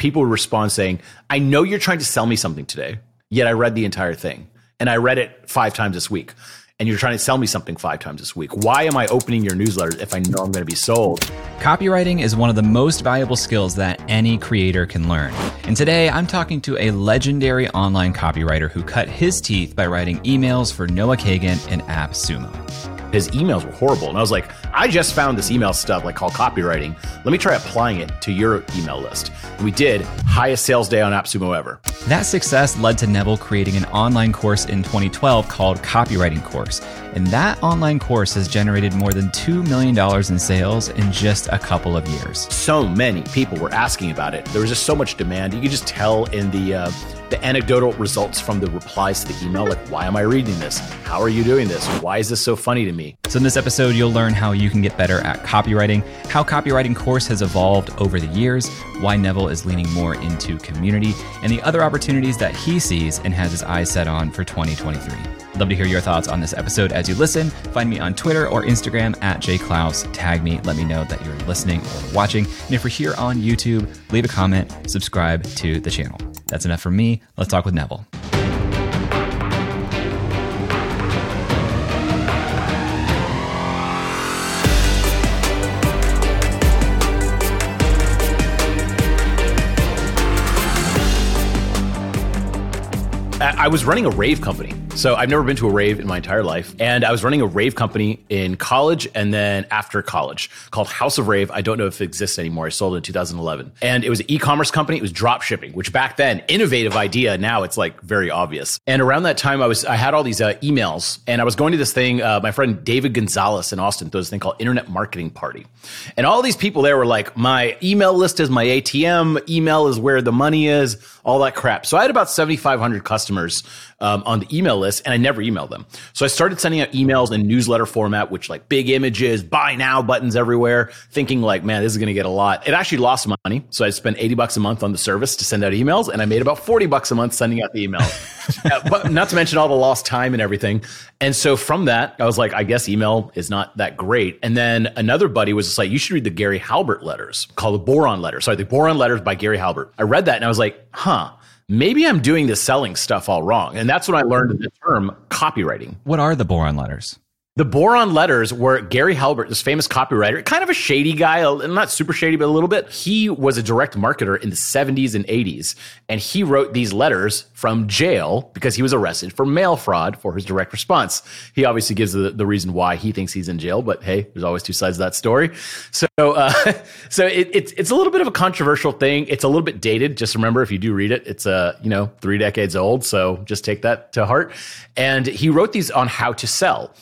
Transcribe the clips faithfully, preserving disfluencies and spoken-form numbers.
People would respond saying, I know you're trying to sell me something today, yet I read the entire thing. And I read it five times this week. And you're trying to sell me something five times this week. Why am I opening your newsletter if I know I'm going to be sold? Copywriting is one of the most valuable skills that any creator can learn. And today I'm talking to a legendary online copywriter who cut his teeth by writing emails for Noah Kagan and AppSumo. His emails were horrible. And I was like, I just found this email stuff like called copywriting. Let me try applying it to your email list. And we did. Highest sales day on AppSumo ever. That success led to Neville creating an online course in twenty twelve called Copywriting Course. And that online course has generated more than two million dollars in sales in just a couple of years. So many people were asking about it. There was just so much demand. You could just tell in the uh, the anecdotal results from the replies to the email, like, why am I reading this? How are you doing this? Why is this so funny to me? So in this episode, you'll learn how you can get better at copywriting, how Copywriting Course has evolved over the years, why Neville is leaning more into community, and the other opportunities that he sees and has his eyes set on for twenty twenty-three. Love to hear your thoughts on this episode as you listen. Find me on Twitter or Instagram at jklaus. Tag me. Let me know that you're listening or watching. And if you're here on YouTube, leave a comment, subscribe to the channel. That's enough for me. Let's talk with Neville. I was running a rave company. So I've never been to a rave in my entire life. And I was running a rave company in college and then after college called House of Rave. I don't know if it exists anymore. I sold it in two thousand eleven. And it was an e-commerce company. It was drop shipping, which back then, innovative idea. Now it's like very obvious. And around that time, I was I had all these uh, emails and I was going to this thing. Uh, my friend David Gonzalez in Austin throws a thing called Internet Marketing Party. And all these people there were like, my email list is my A T M. Email is where the money is. All that crap. So I had about seventy-five hundred customers um, on the email list. And I never emailed them. So I started sending out emails in newsletter format, which like big images, buy now buttons everywhere, thinking like, man, this is going to get a lot. It actually lost money. So I spent eighty bucks a month on the service to send out emails. And I made about forty bucks a month sending out the emails, uh, but not to mention all the lost time and everything. And so from that, I was like, I guess email is not that great. And then another buddy was just like, you should read the Gary Halbert letters called the Boron letters. Sorry, the Boron letters by Gary Halbert. I read that and I was like, huh. Maybe I'm doing the selling stuff all wrong. And that's when I learned the term copywriting. What are the Boron letters? The Boron letters were Gary Halbert, this famous copywriter, kind of a shady guy, not super shady, but a little bit. He was a direct marketer in the seventies and eighties. And he wrote these letters from jail because he was arrested for mail fraud for his direct response. He obviously gives the, the reason why he thinks he's in jail, but hey, there's always two sides to that story. So uh, so it, it, it's a little bit of a controversial thing. It's a little bit dated. Just remember, if you do read it, it's uh, you know three decades old. So just take that to heart. And he wrote these on how to sell.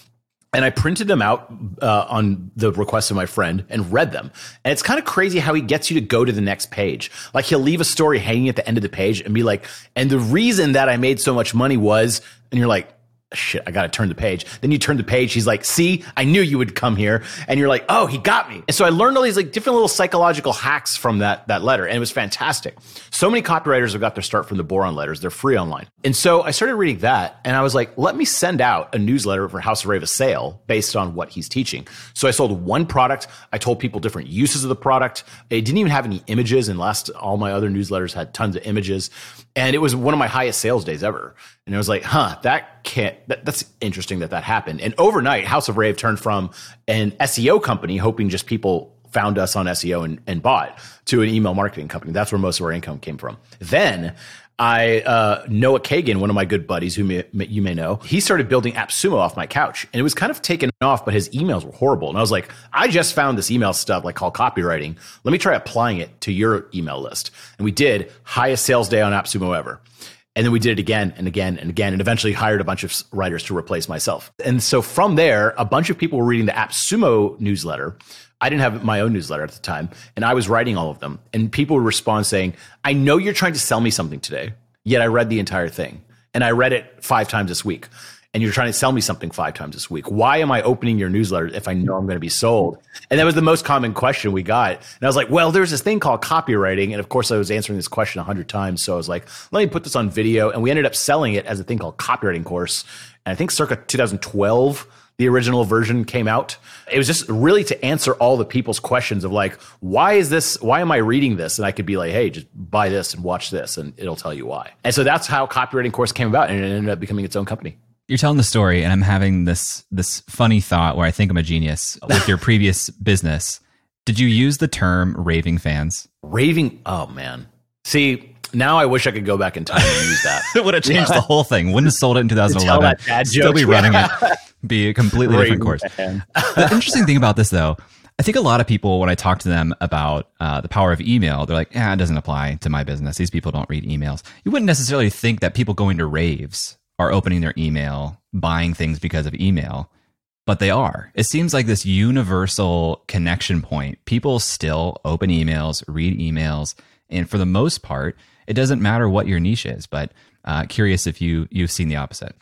And I printed them out uh, on the request of my friend and read them. And it's kind of crazy how he gets you to go to the next page. Like he'll leave a story hanging at the end of the page and be like, and the reason that I made so much money was, and you're like, shit, I got to turn the page. Then you turn the page. He's like, see, I knew you would come here. And you're like, oh, he got me. And so I learned all these like different little psychological hacks from that, that letter. And it was fantastic. So many copywriters have got their start from the Boron letters. They're free online. And so I started reading that and I was like, let me send out a newsletter for House of Rave a sale based on what he's teaching. So I sold one product. I told people different uses of the product. It didn't even have any images. And last, all my other newsletters had tons of images. And it was one of my highest sales days ever. And I was like, huh, that can't, that, that's interesting that that happened. And overnight, House of Rave turned from an S E O company, hoping just people found us on S E O and, and bought, to an email marketing company. That's where most of our income came from. Then I, uh, Noah Kagan, one of my good buddies who may, you may know, he started building AppSumo off my couch. And it was kind of taken off, but his emails were horrible. And I was like, I just found this email stuff like called copywriting. Let me try applying it to your email list. And we did. Highest sales day on AppSumo ever. And then we did it again and again and again, and eventually hired a bunch of writers to replace myself. And so from there, a bunch of people were reading the AppSumo newsletter. I didn't have my own newsletter at the time, and I was writing all of them. And people would respond saying, I know you're trying to sell me something today, yet I read the entire thing. And I read it five times this week. And you're trying to sell me something five times this week. Why am I opening your newsletter if I know I'm going to be sold? And that was the most common question we got. And I was like, well, there's this thing called copywriting. And of course, I was answering this question a hundred times. So I was like, let me put this on video. And we ended up selling it as a thing called copywriting course. And I think circa two thousand twelve, the original version came out. It was just really to answer all the people's questions of like, why is this? Why am I reading this? And I could be like, hey, just buy this and watch this and it'll tell you why. And so that's how copywriting course came about. And it ended up becoming its own company. You're telling the story, and I'm having this this funny thought where I think I'm a genius with your previous business. Did you use the term raving fans? Raving? Oh, man. See, now I wish I could go back in time and use that. It would have changed yeah. the whole thing. Wouldn't have sold it in two thousand eleven. Still be running it. Be a completely raving different course. The interesting thing about this, though, I think a lot of people, when I talk to them about uh, the power of email, they're like, eh, it doesn't apply to my business. These people don't read emails. You wouldn't necessarily think that people going to raves are opening their email, buying things because of email, but they are. It seems like this universal connection point. People still open emails, read emails, and for the most part, it doesn't matter what your niche is, but uh, curious if you, you've seen the opposite.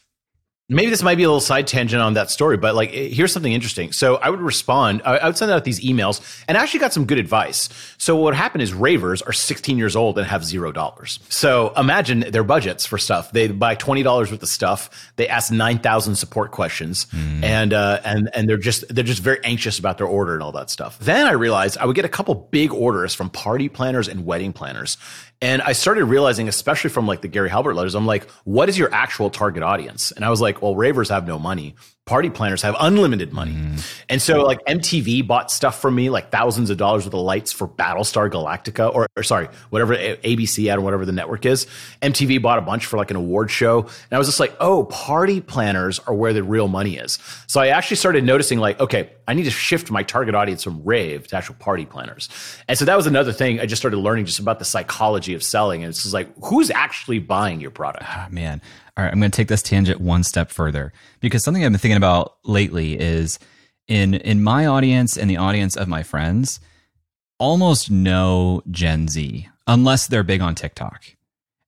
Maybe this might be a little side tangent on that story, but like, here's something interesting. So I would respond, I would send out these emails and I actually got some good advice. So what happened is ravers are sixteen years old and have zero dollars. So imagine their budgets for stuff. They buy twenty dollars worth of stuff. They ask nine thousand support questions mm. and, uh, and, and they're just, they're just very anxious about their order and all that stuff. Then I realized I would get a couple big orders from party planners and wedding planners. And I started realizing, especially from like the Gary Halbert letters, I'm like, what is your actual target audience? And I was like, well, ravers have no money. Party planners have unlimited money. Mm. And so like M T V bought stuff from me, like thousands of dollars worth of lights for Battlestar Galactica, or, or sorry, whatever A B C ad or whatever the network is. M T V bought a bunch for like an award show. And I was just like, oh, party planners are where the real money is. So I actually started noticing like, okay, I need to shift my target audience from rave to actual party planners. And so that was another thing I just started learning just about the psychology of selling. And it's just like, who's actually buying your product? Oh, man. All right, I'm going to take this tangent one step further, because something I've been thinking about lately is in, in my audience and the audience of my friends, almost no Gen Z, unless they're big on TikTok.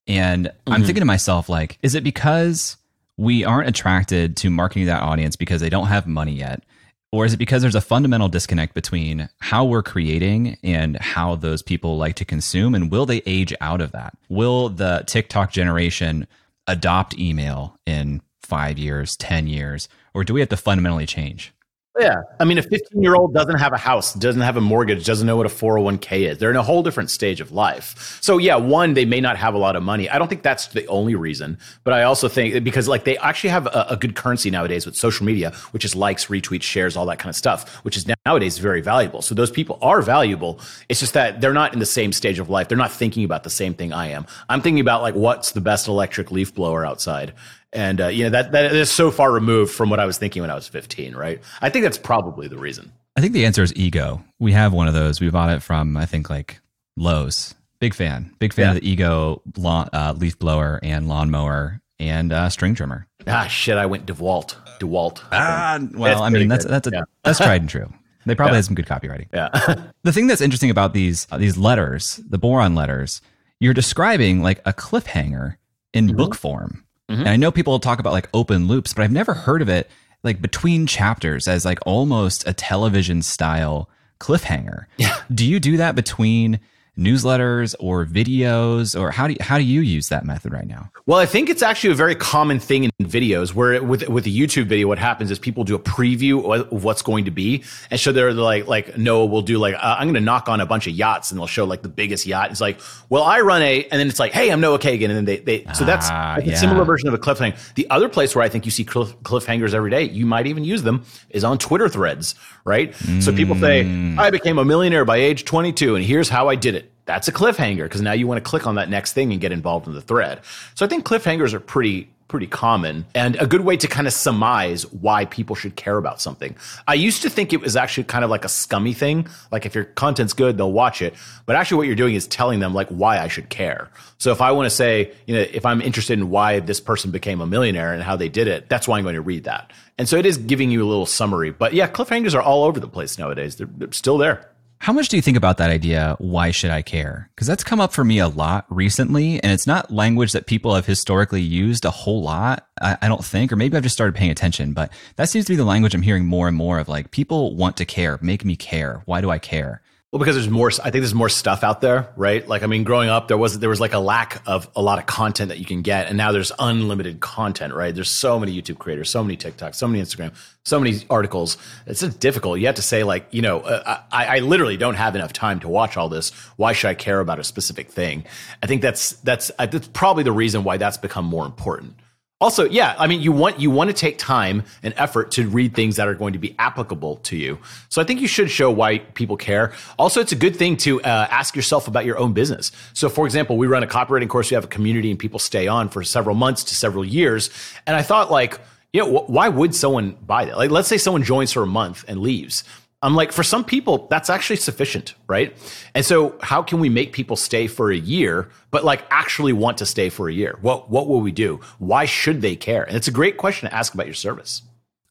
And mm-hmm. I'm thinking to myself, like, is it because we aren't attracted to marketing that audience because they don't have money yet? Or is it because there's a fundamental disconnect between how we're creating and how those people like to consume? And will they age out of that? Will the TikTok generation adopt email in five years, ten years? Or do we have to fundamentally change? Yeah. I mean, a fifteen-year-old doesn't have a house, doesn't have a mortgage, doesn't know what a four oh one k is. They're in a whole different stage of life. So yeah, one, they may not have a lot of money. I don't think that's the only reason, but I also think because like they actually have a, a good currency nowadays with social media, which is likes, retweets, shares, all that kind of stuff, which is nowadays very valuable. So those people are valuable. It's just that they're not in the same stage of life. They're not thinking about the same thing I am. I'm thinking about like, what's the best electric leaf blower outside? And, uh, you know, that, that is so far removed from what I was thinking when I was fifteen, right? I think that's probably the reason. I think the answer is ego. We have one of those. We bought it from, I think, like Lowe's. Big fan. Big fan yeah. of the ego lawn, uh, leaf blower and lawnmower and uh, string trimmer. Ah, shit. I went DeWalt. DeWalt. Ah, well, I mean, that's that's, a, yeah. that's tried and true. They probably yeah. had some good copywriting. Yeah. The thing that's interesting about these uh, these letters, the Boron letters, you're describing like a cliffhanger in mm-hmm. book form. Mm-hmm. And I know people talk about like open loops, but I've never heard of it like between chapters as like almost a television style cliffhanger. Yeah. Do you do that between newsletters or videos, or how do you, how do you use that method right now? Well, I think it's actually a very common thing in videos where it, with with a YouTube video, what happens is people do a preview of what's going to be, and so they're like like Noah will do like uh, I'm going to knock on a bunch of yachts, and they'll show like the biggest yacht. It's like, well, I run a, and then it's like, hey, I'm Noah Kagan, and then they they so that's ah, like yeah. a similar version of a cliffhanger. The other place where I think you see cliff, cliffhangers every day, you might even use them, is on Twitter threads, right? Mm. So people say, I became a millionaire by age twenty-two, and here's how I did it. That's a cliffhanger, because now you want to click on that next thing and get involved in the thread. So I think cliffhangers are pretty pretty common and a good way to kind of surmise why people should care about something. I used to think it was actually kind of like a scummy thing. Like if your content's good, they'll watch it. But actually what you're doing is telling them like why I should care. So if I want to say, you know, if I'm interested in why this person became a millionaire and how they did it, that's why I'm going to read that. And so it is giving you a little summary. But yeah, cliffhangers are all over the place nowadays. They're, they're still there. How much do you think about that idea, why should I care? Because that's come up for me a lot recently, and it's not language that people have historically used a whole lot, I, I don't think, or maybe I've just started paying attention, but that seems to be the language I'm hearing more and more of, like, people want to care, make me care, why do I care? Well, because there's more, I think there's more stuff out there, right? Like, I mean, growing up, there was there was like a lack of a lot of content that you can get. And now there's unlimited content, right? There's so many YouTube creators, so many TikToks, so many Instagram, so many articles. It's just difficult. You have to say like, you know, uh, I, I literally don't have enough time to watch all this. Why should I care about a specific thing? I think that's that's uh, that's probably the reason why that's become more important. Also, yeah, I mean, you want you want to take time and effort to read things that are going to be applicable to you. So I think you should show why people care. Also, it's a good thing to uh, ask yourself about your own business. So, for example, we run a copywriting course. We have a community and people stay on for several months to several years. And I thought, like, you know, wh- why would someone buy that? Like, let's say someone joins for a month and leaves. I'm like, for some people, that's actually sufficient, right? And so how can we make people stay for a year, but like actually want to stay for a year? What what will we do? Why should they care? And it's a great question to ask about your service.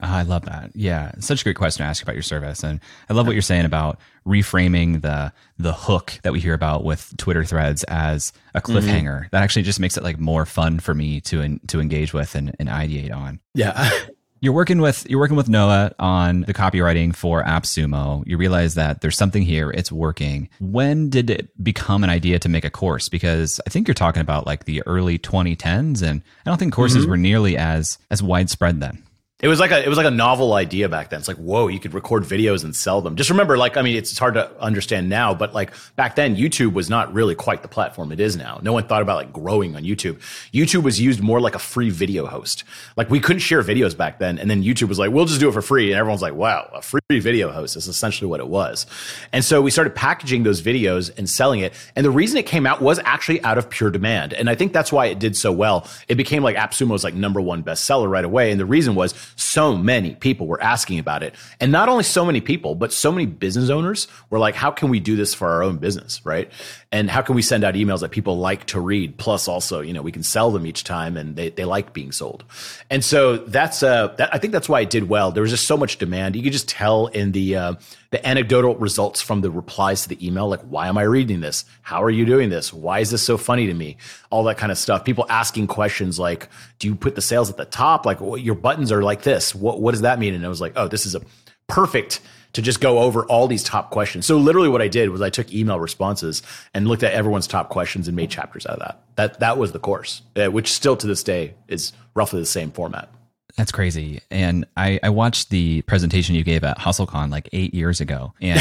Oh, I love that. Yeah, such a great question to ask about your service. And I love what you're saying about reframing the the hook that we hear about with Twitter threads as a cliffhanger. Mm-hmm. That actually just makes it like more fun for me to en- to engage with and, and ideate on. Yeah. You're working with you're working with Noah on the copywriting for AppSumo. You realize that there's something here, it's working. When did it become an idea to make a course? Because I think you're talking about like the early twenty tens, and I don't think courses mm-hmm. were nearly as as widespread then. It was like a it was like a novel idea back then. It's like, whoa, you could record videos and sell them. Just remember, like, I mean, it's hard to understand now, but like back then, YouTube was not really quite the platform it is now. No one thought about like growing on YouTube. YouTube was used more like a free video host. Like we couldn't share videos back then. And then YouTube was like, we'll just do it for free. And everyone's like, wow, a free video host is essentially what it was. And so we started packaging those videos and selling it. And the reason it came out was actually out of pure demand. And I think that's why it did so well. It became like AppSumo's like number one bestseller right away. And the reason was, so many people were asking about it. And not only so many people, but so many business owners were like, how can we do this for our own business, right? And how can we send out emails that people like to read? Plus also, you know, we can sell them each time and they, they like being sold. And so that's, uh, that, I think that's why it did well. There was just so much demand. You could just tell in the, uh, the anecdotal results from the replies to the email, like, why am I reading this? How are you doing this? Why is this so funny to me? All that kind of stuff. People asking questions like, do you put the sales at the top? Like, well, your buttons are like this. What, what does that mean? And I was like, oh, this is a perfect to just go over all these top questions. So literally what I did was I took email responses and looked at everyone's top questions and made chapters out of that. That, that was the course, which still to this day is roughly the same format. That's crazy. And I, I watched the presentation you gave at HustleCon like eight years ago. And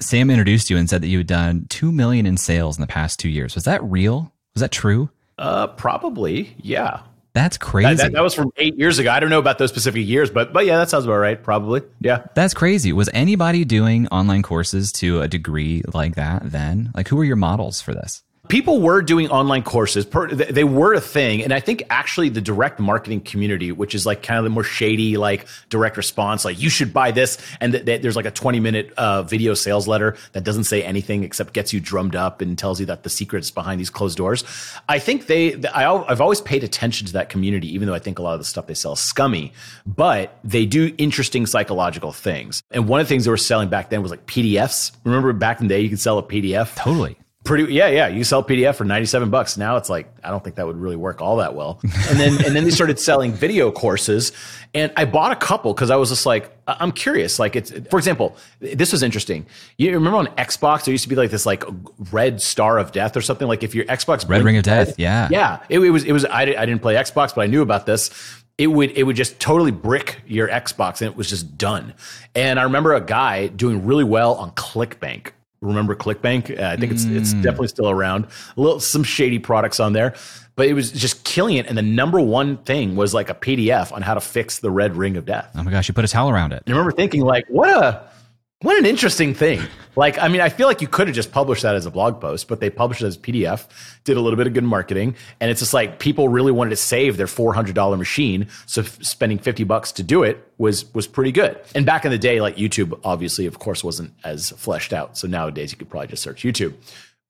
Sam introduced you and said that you had done two million dollars in sales in the past two years. Was that real? Was that true? Uh, probably. Yeah. That's crazy. That, that, that was from eight years ago. I don't know about those specific years, but but yeah, that sounds about right. Probably. Yeah. That's crazy. Was anybody doing online courses to a degree like that then? Like, who were your models for this? People were doing online courses. They were a thing. And I think actually the direct marketing community, which is like kind of the more shady, like direct response, like you should buy this. And th- th- there's like a twenty minute uh, video sales letter that doesn't say anything except gets you drummed up and tells you that the secret's behind these closed doors. I think they, th- I, I've always paid attention to that community, even though I think a lot of the stuff they sell is scummy, but they do interesting psychological things. And one of the things they were selling back then was like P D Fs. Remember back in the day, you could sell a P D F? Totally. Pretty, yeah, yeah. You sell P D F for ninety-seven bucks. Now it's like, I don't think that would really work all that well. And then, and then they started selling video courses, and I bought a couple because I was just like, I'm curious. Like, it's, for example, this was interesting. You remember on Xbox, there used to be like this like red star of death or something. Like if your Xbox red ring of death, death, yeah, yeah. It, it was, it was. I, I didn't play Xbox, but I knew about this. It would, it would just totally brick your Xbox, and it was just done. And I remember a guy doing really well on ClickBank. Remember ClickBank? Uh, I think it's mm. it's definitely still around. A little some shady products on there, but it was just killing it. And the number one thing was like a P D F on how to fix the red ring of death. Oh my gosh! You put a towel around it. And I remember thinking like, what a what an interesting thing. Like, I mean, I feel like you could have just published that as a blog post, but they published it as a P D F. Did a little bit of good marketing, and it's just like people really wanted to save their four hundred dollars machine, so f- spending fifty bucks to do it was was pretty good. And back in the day, like YouTube, obviously, of course, wasn't as fleshed out. So nowadays, you could probably just search YouTube.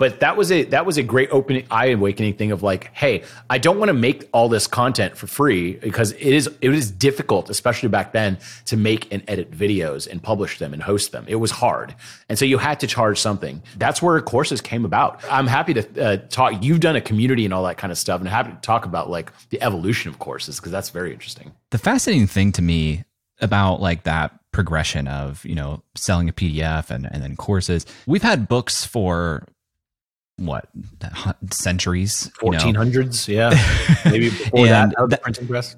But that was a that was a great opening, eye awakening thing of like, hey, I don't want to make all this content for free, because it is it is difficult, especially back then, to make and edit videos and publish them and host them. It was hard, and so you had to charge something. That's where courses came about. I'm happy to uh, talk. You've done a community and all that kind of stuff, and I'm happy to talk about like the evolution of courses, because that's very interesting. The fascinating thing to me about like that progression of, you know, selling a P D F and and then courses. We've had books for what, centuries, fourteen hundreds, you know? Yeah, maybe before that, that, that printing press.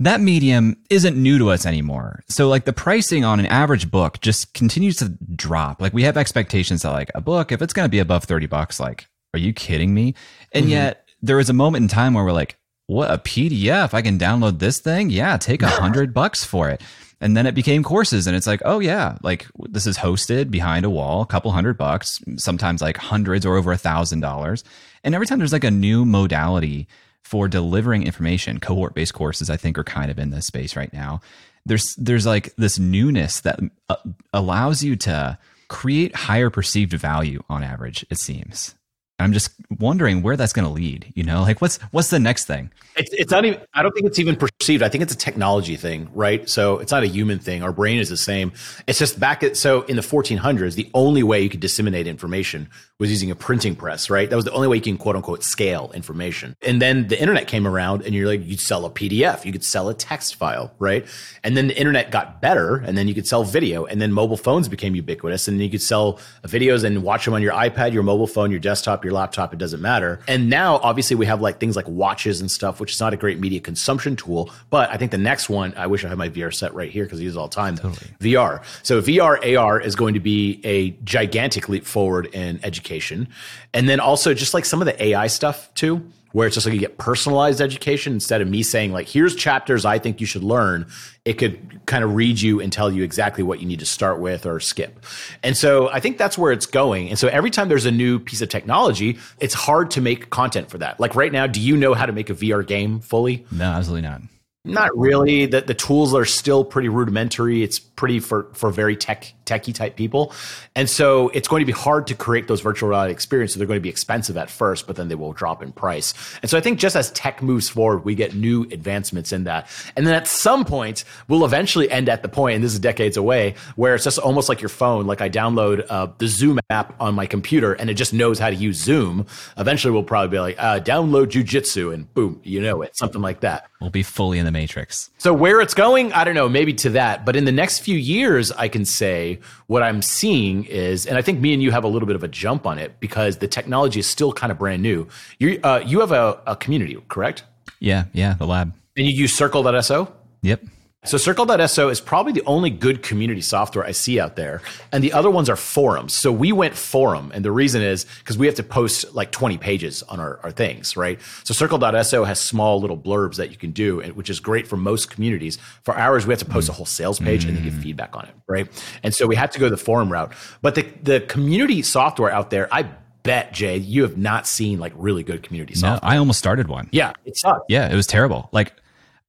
That medium isn't new to us anymore. So like the pricing on an average book just continues to drop. Like we have expectations that like a book, if it's going to be above thirty bucks, like, are you kidding me? And mm-hmm. yet there is a moment in time where we're like, what, a P D F? I can download this thing? Yeah, take a hundred bucks for it. And then it became courses, and it's like, oh yeah, like this is hosted behind a wall, a couple hundred bucks, sometimes like hundreds or over a thousand dollars. And every time there's like a new modality for delivering information, cohort-based courses, I think, are kind of in this space right now. There's, there's like this newness that uh, allows you to create higher perceived value on average, it seems. I'm just wondering where that's going to lead, you know, like what's, what's the next thing? It's, it's not even, I don't think it's even perceived. I think it's a technology thing, right? So it's not a human thing. Our brain is the same. It's just back at, so in the fourteen hundreds, the only way you could disseminate information was using a printing press, right? That was the only way you can quote unquote scale information. And then the internet came around, and you're like, you'd sell a P D F, you could sell a text file, right? And then the internet got better, and then you could sell video, and then mobile phones became ubiquitous, and then you could sell videos and watch them on your iPad, your mobile phone, your desktop, your your laptop, it doesn't matter. And now obviously we have like things like watches and stuff, which is not a great media consumption tool, but I think the next one, I wish I had my V R set right here because I use it all the time, totally. V R. So V R, A R is going to be a gigantic leap forward in education. And then also just like some of the A I stuff too, where it's just like you get personalized education instead of me saying like, here's chapters I think you should learn. It could kind of read you and tell you exactly what you need to start with or skip. And so I think that's where it's going. And so every time there's a new piece of technology, it's hard to make content for that. Like right now, do you know how to make a V R game fully? No, absolutely not. Not really. The, the tools are still pretty rudimentary. It's pretty for, for very tech techie type people. And so it's going to be hard to create those virtual reality experiences. They're going to be expensive at first, but then they will drop in price. And so I think just as tech moves forward, we get new advancements in that. And then at some point, we'll eventually end at the point, and this is decades away, where it's just almost like your phone. Like I download uh, the Zoom app on my computer, and it just knows how to use Zoom. Eventually, we'll probably be like, uh, download jujitsu, and boom, you know it. Something like that. We'll be fully in the matrix. So where it's going, I don't know, maybe to that. But in the next few years, I can say what I'm seeing is, and I think me and you have a little bit of a jump on it because the technology is still kind of brand new. You uh, you have a, a community, correct? Yeah, yeah, the lab. And you use circle dot S O? Yep. So circle dot S O is probably the only good community software I see out there. And the other ones are forums. So we went forum. And the reason is because we have to post like twenty pages on our, our things, right? So circle dot S O has small little blurbs that you can do, which is great for most communities. For ours, we have to post a whole sales page and then give feedback on it, right? And so we had to go the forum route. But the, the community software out there, I bet, Jay, you have not seen like really good community software. No, I almost started one. Yeah, it sucked. Yeah, it was terrible. Like,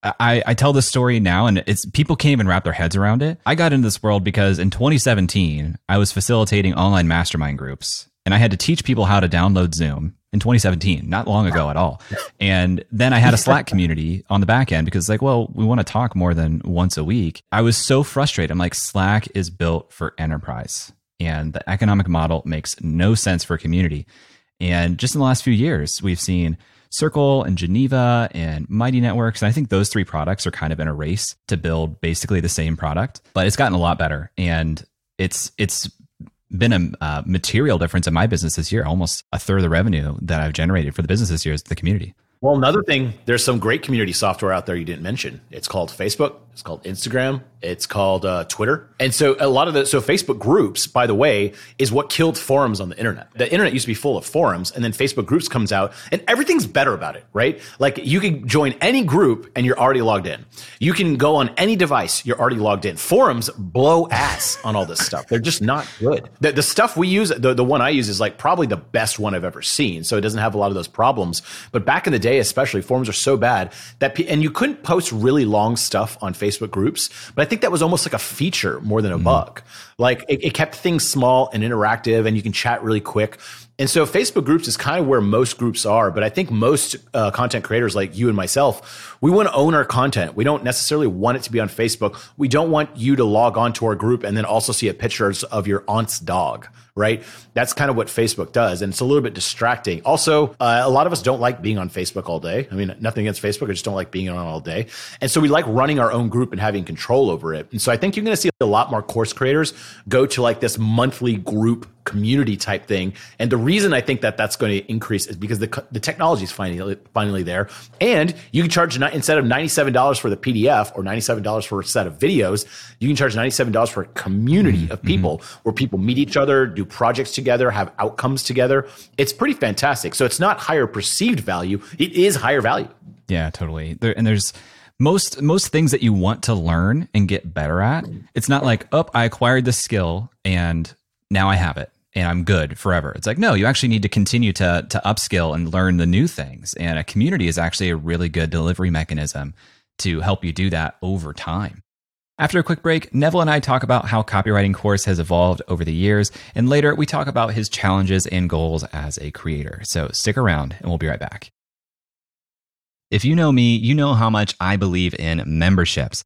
I, I tell this story now, and it's people can't even wrap their heads around it. I got into this world because in twenty seventeen, I was facilitating online mastermind groups, and I had to teach people how to download Zoom in twenty seventeen, not long ago at all. And then I had a Slack community on the back end because like, well, we want to talk more than once a week. I was so frustrated. I'm like, Slack is built for enterprise, and the economic model makes no sense for community. And just in the last few years, we've seen Circle and Geneva and Mighty Networks. And I think those three products are kind of in a race to build basically the same product, but it's gotten a lot better. And it's it's been a uh, material difference in my business this year. Almost a third of the revenue that I've generated for the business this year is the community. Well, another thing, there's some great community software out there you didn't mention. It's called Facebook. It's called Instagram. It's called uh, Twitter. And so a lot of the, so Facebook groups, by the way, is what killed forums on the internet. The internet used to be full of forums, and then Facebook groups comes out and everything's better about it, right? Like you can join any group and you're already logged in. You can go on any device. You're already logged in. Forums blow ass on all this stuff. They're just not good. The, the stuff we use, the, the one I use is like probably the best one I've ever seen. So it doesn't have a lot of those problems. But back in the day, especially, forums are so bad that, and you couldn't post really long stuff on Facebook groups, but I think that was almost like a feature more than a mm-hmm. bug. Like it, it kept things small and interactive, and you can chat really quick. And so Facebook groups is kind of where most groups are, but I think most uh, content creators like you and myself, we want to own our content. We don't necessarily want it to be on Facebook. We don't want you to log on to our group and then also see a pictures of your aunt's dog, right? That's kind of what Facebook does. And it's a little bit distracting. Also, uh, a lot of us don't like being on Facebook all day. I mean, nothing against Facebook. I just don't like being on all day. And so we like running our own group and having control over it. And so I think you're going to see a lot more course creators go to like this monthly group community type thing. And the reason I think that that's going to increase is because the the technology is finally, finally there. And you can charge, instead of ninety-seven dollars for the P D F or ninety-seven dollars for a set of videos, you can charge ninety-seven dollars for a community mm-hmm. of people mm-hmm. where people meet each other, do projects together, have outcomes together. It's pretty fantastic. So it's not higher perceived value. It is higher value. Yeah, totally. There, and there's most most things that you want to learn and get better at. It's not like, oh, I acquired this skill and now I have it and I'm good forever. It's like, no, you actually need to continue to to upskill and learn the new things. And a community is actually a really good delivery mechanism to help you do that over time. After a quick break, Neville and I talk about how copywriting course has evolved over the years. And later we talk about his challenges and goals as a creator. So stick around and we'll be right back. If you know me, you know how much I believe in memberships.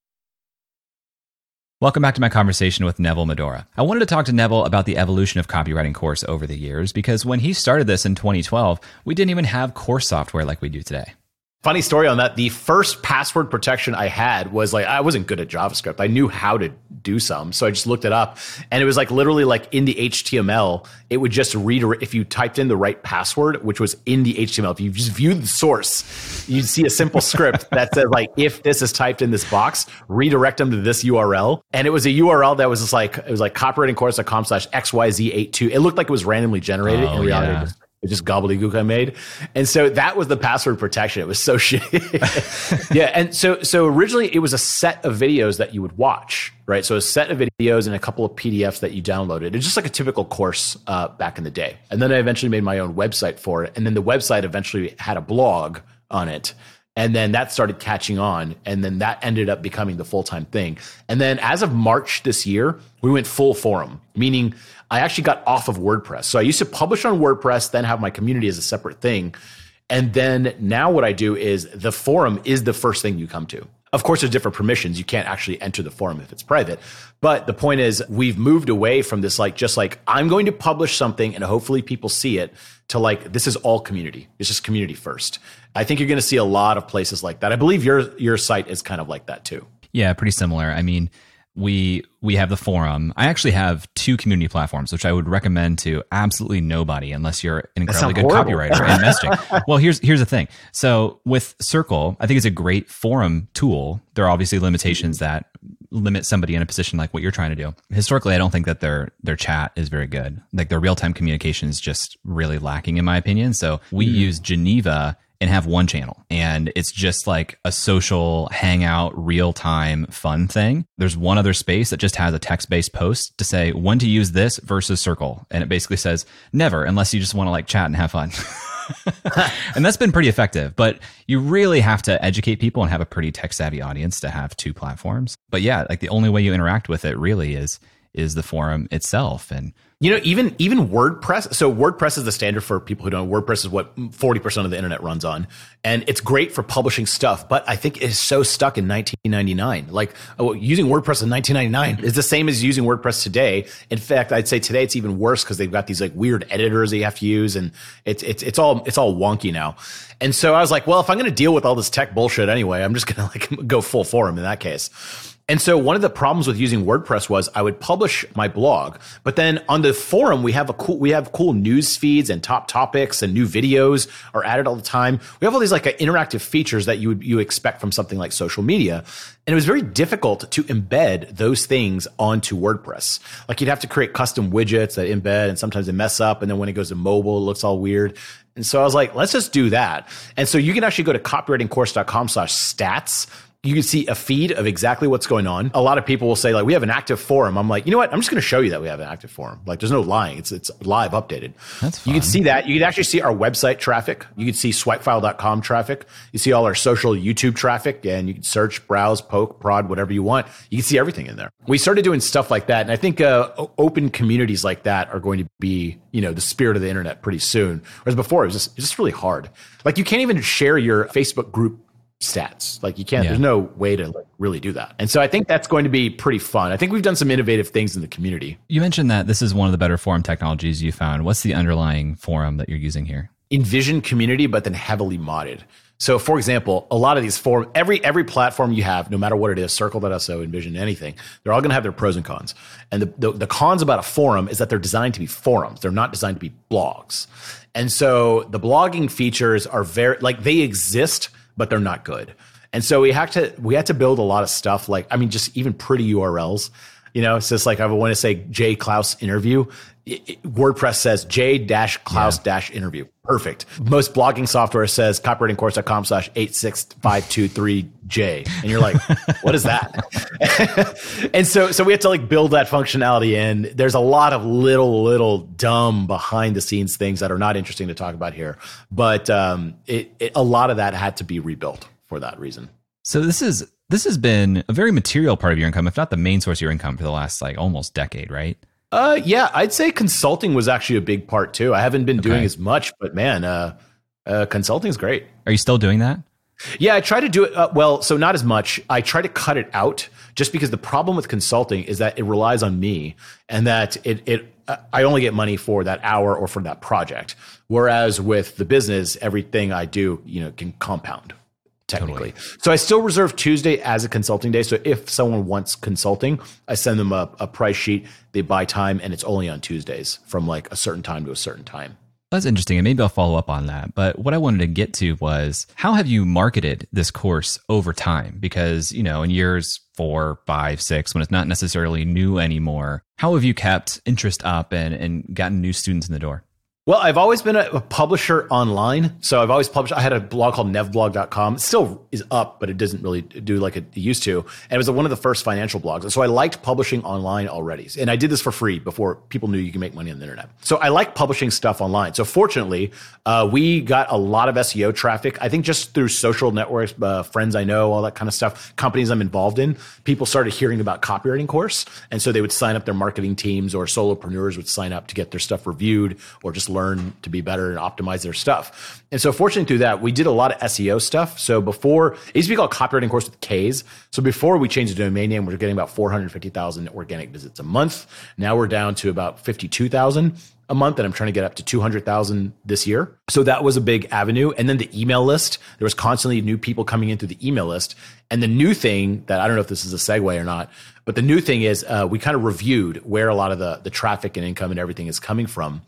Welcome back to my conversation with Neville Medora. I wanted to talk to Neville about the evolution of copywriting course over the years, because when he started this in twenty twelve, we didn't even have course software like we do today. Funny story on that. The first password protection I had was like, I wasn't good at JavaScript. I knew how to do some. So I just looked it up, and it was like literally like in the H T M L, it would just read, if you typed in the right password, which was in the H T M L, if you just viewed the source, you'd see a simple script that said like, if this is typed in this box, redirect them to this U R L. And it was a U R L that was just like, it was like copywriting course dot com slash X Y Z eighty-two. It looked like it was randomly generated. Oh, in reality, yeah. It just gobbledygook I made. And so that was the password protection. It was so shit. Yeah. And so, so originally it was a set of videos that you would watch, right? So a set of videos and a couple of P D Fs that you downloaded. It's just like a typical course uh, back in the day. And then I eventually made my own website for it. And then the website eventually had a blog on it. And then that started catching on. And then that ended up becoming the full-time thing. And then as of March this year, we went full forum, meaning I actually got off of WordPress. So I used to publish on WordPress, then have my community as a separate thing. And then now what I do is the forum is the first thing you come to. Of course, there's different permissions. You can't actually enter the forum if it's private. But the point is we've moved away from this, like, just like, I'm going to publish something and hopefully people see it, to like, this is all community. It's just community first. I think you're going to see a lot of places like that. I believe your your site is kind of like that too. Yeah, pretty similar. I mean, we we have the forum. I actually have two community platforms, which I would recommend to absolutely nobody unless you're an incredibly good horrible. copywriter and messaging. Well, here's here's the thing. So with Circle, I think it's a great forum tool. There are obviously limitations that limit somebody in a position like what you're trying to do. Historically, I don't think that their their chat is very good. Like, their real-time communication is just really lacking, in my opinion. So we mm. use Geneva and have one channel. And it's just like a social hangout, real time fun thing. There's one other space that just has a text-based post to say when to use this versus Circle. And it basically says never, unless you just want to like chat and have fun. And that's been pretty effective, but you really have to educate people and have a pretty tech savvy audience to have two platforms. But yeah, like the only way you interact with it really is is the forum itself. And you know, even even WordPress. So WordPress is the standard for people who don't know. WordPress is what forty percent of the internet runs on. And it's great for publishing stuff, but I think it's so stuck in nineteen ninety-nine. Like, oh, using WordPress in nineteen ninety-nine is the same as using WordPress today. In fact, I'd say today it's even worse because they've got these like weird editors that you have to use, and it's it's it's all it's all wonky now. And so I was like, well, if I'm going to deal with all this tech bullshit anyway, I'm just going to like go full forum in that case. And so one of the problems with using WordPress was I would publish my blog, but then on the forum, we have a cool, we have cool news feeds and top topics, and new videos are added all the time. We have all these like interactive features that you would, you expect from something like social media. And it was very difficult to embed those things onto WordPress. Like, you'd have to create custom widgets that embed, and sometimes they mess up. And then when it goes to mobile, it looks all weird. And so I was like, let's just do that. And so you can actually go to copywriting course dot com slash stats. You can see a feed of exactly what's going on. A lot of people will say like, we have an active forum. I'm like, you know what? I'm just going to show you that we have an active forum. Like, there's no lying. It's it's live updated. That's fun. You can see that. You can actually see our website traffic. You can see swipe file dot com traffic. You see all our social YouTube traffic, and you can search, browse, poke, prod, whatever you want. You can see everything in there. We started doing stuff like that. And I think uh, open communities like that are going to be, you know, the spirit of the internet pretty soon. Whereas before it was just, it was just really hard. Like, you can't even share your Facebook group stats. Like, you can't, yeah. There's no way to like really do that. And so I think that's going to be pretty fun. I think we've done some innovative things in the community. You mentioned that this is one of the better forum technologies you found. What's the underlying forum that you're using here? Envision community, but then heavily modded. So for example, a lot of these forums, every every platform you have, no matter what it is, Circle dot S O, Envision, anything, they're all going to have their pros and cons. And the, the the cons about a forum is that they're designed to be forums. They're not designed to be blogs. And so the blogging features are very, like, they exist, but they're not good. And so we had to we had to build a lot of stuff. Like, I mean, just even pretty U R Ls, you know, it's just like, I want to say J Klaus interview. It, it, WordPress says J dash Klaus dash interview. Perfect. Most blogging software says copywriting course dot com slash eight six five two three J. And you're like, what is that? And so, so we had to like build that functionality in. There's a lot of little, little dumb behind the scenes things that are not interesting to talk about here. But um, it, it, a lot of that had to be rebuilt for that reason. So this is, this has been a very material part of your income, if not the main source of your income for the last like almost decade, right? Uh, yeah, I'd say consulting was actually a big part too. I haven't been okay. doing as much, but man, uh, uh, consulting is great. Are you still doing that? Yeah, I try to do it. Uh, well, so not as much. I try to cut it out just because the problem with consulting is that it relies on me and that it, it, uh, I only get money for that hour or for that project. Whereas with the business, everything I do, you know, can compound technically. Totally. So I still reserve Tuesday as a consulting day. So if someone wants consulting, I send them a, a price sheet, they buy time, and it's only on Tuesdays from like a certain time to a certain time. That's interesting, and maybe I'll follow up on that. But what I wanted to get to was, how have you marketed this course over time? Because, you know, in years four, five, six, when it's not necessarily new anymore, how have you kept interest up and, and gotten new students in the door? Well, I've always been a, a publisher online. So I've always published. I had a blog called nevblog dot com. It still is up, but it doesn't really do like it used to. And it was one of the first financial blogs. And so I liked publishing online already. And I did this for free before people knew you can make money on the internet. So I like publishing stuff online. So fortunately, uh, we got a lot of S E O traffic. I think just through social networks, uh, friends I know, all that kind of stuff, companies I'm involved in, people started hearing about copywriting course. And so they would sign up their marketing teams, or solopreneurs would sign up to get their stuff reviewed or just learn. learn to be better and optimize their stuff. And so fortunately through that, we did a lot of S E O stuff. So before, it used to be called Copywriting Course with Ks. So before we changed the domain name, we were getting about four hundred fifty thousand organic visits a month. Now we're down to about fifty-two thousand a month, and I'm trying to get up to two hundred thousand this year. So that was a big avenue. And then the email list, there was constantly new people coming in through the email list. And the new thing that, I don't know if this is a segue or not, but the new thing is uh, we kind of reviewed where a lot of the, the traffic and income and everything is coming from.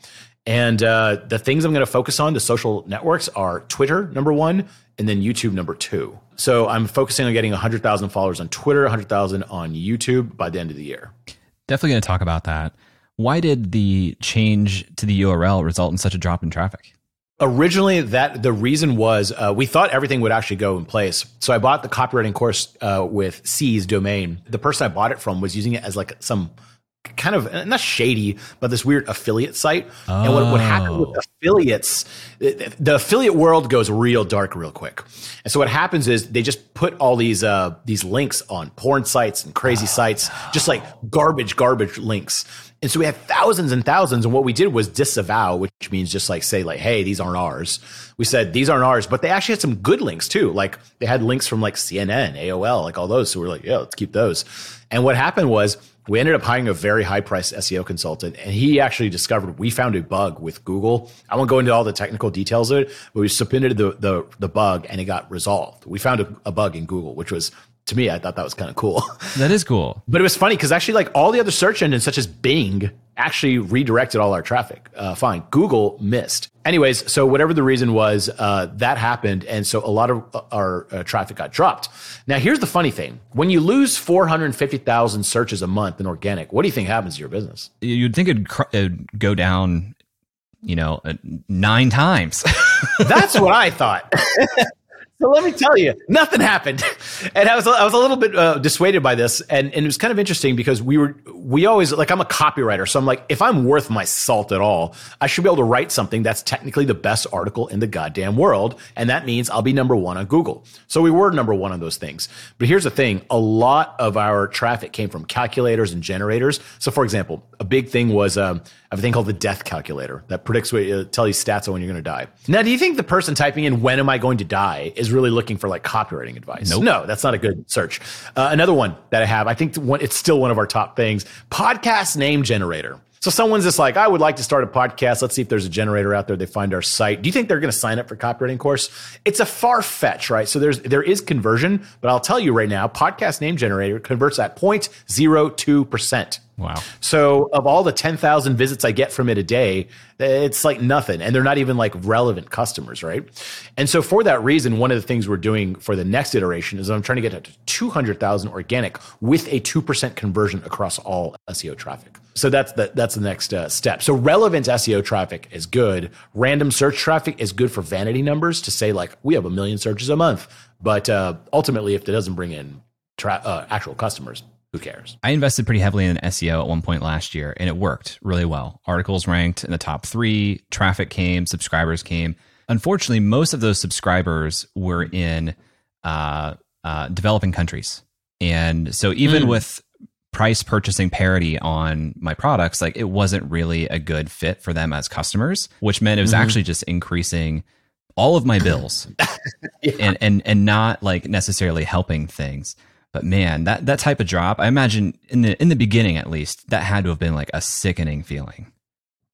And uh, the things I'm going to focus on, the social networks, are Twitter, number one, and then YouTube, number two. So I'm focusing on getting one hundred thousand followers on Twitter, one hundred thousand on YouTube by the end of the year. Definitely going to talk about that. Why did the change to the U R L result in such a drop in traffic? Originally, that the reason was uh, we thought everything would actually go in place. So I bought the copywriting course uh, with C's domain. The person I bought it from was using it as like some kind of, not shady, but this weird affiliate site. Oh. And what would happen with affiliates, the affiliate world goes real dark real quick. And so what happens is they just put all these uh, these links on porn sites and crazy oh, sites, no. just like garbage, garbage links. And so we had thousands and thousands. And what we did was disavow, which means just like say like, hey, these aren't ours. We said, these aren't ours. But they actually had some good links too. Like they had links from like C N N, A O L, like all those. So we're like, yeah, let's keep those. And what happened was, we ended up hiring a very high-priced S E O consultant, and he actually discovered we found a bug with Google. I won't go into all the technical details of it, but we submitted the the, the bug, and it got resolved. We found a, a bug in Google, which was, to me, I thought that was kind of cool. That is cool. But it was funny because actually, like all the other search engines, such as Bing, actually redirected all our traffic. Uh, fine, Google missed. Anyways, so whatever the reason was, uh, that happened, and so a lot of our uh, traffic got dropped. Now, here's the funny thing. When you lose four hundred fifty thousand searches a month in organic, what do you think happens to your business? You'd think it'd, cr- it'd go down, you know, uh, nine times. That's what I thought. So let me tell you, nothing happened. And I was I was a little bit uh, dissuaded by this. And, and it was kind of interesting because we were, we always, like I'm a copywriter. So I'm like, if I'm worth my salt at all, I should be able to write something that's technically the best article in the goddamn world. And that means I'll be number one on Google. So we were number one on those things. But here's the thing. A lot of our traffic came from calculators and generators. So for example, a big thing was um, a thing called the death calculator that predicts, what, uh, tell you stats on when you're going to die. Now, do you think the person typing in, when am I going to die, is really looking for like copywriting advice? Nope. No, that's not a good search. Uh, another one that I have, I think one, it's still one of our top things, podcast name generator. So someone's just like, I would like to start a podcast. Let's see if there's a generator out there. They find our site. Do you think they're going to sign up for copywriting course? It's a far fetch, right? So there's, there is conversion, but I'll tell you right now, podcast name generator converts at zero point zero two percent. Wow. So of all the ten thousand visits I get from it a day, it's like nothing. And they're not even like relevant customers, right? And so for that reason, one of the things we're doing for the next iteration is I'm trying to get up to two hundred thousand organic with a two percent conversion across all S E O traffic. So that's the, that's the next uh, step. So relevant S E O traffic is good. Random search traffic is good for vanity numbers to say like, we have a million searches a month. But uh, ultimately, if it doesn't bring in tra- uh, actual customers, who cares? I invested pretty heavily in S E O at one point last year, and it worked really well. Articles ranked in the top three, traffic came, subscribers came. Unfortunately, most of those subscribers were in uh, uh, developing countries. And so even mm. with price purchasing parity on my products, like it wasn't really a good fit for them as customers, which meant it was mm-hmm. actually just increasing all of my bills yeah. and, and, and not like necessarily helping things. But man, that, that type of drop, I imagine in the, in the beginning, at least, that had to have been like a sickening feeling.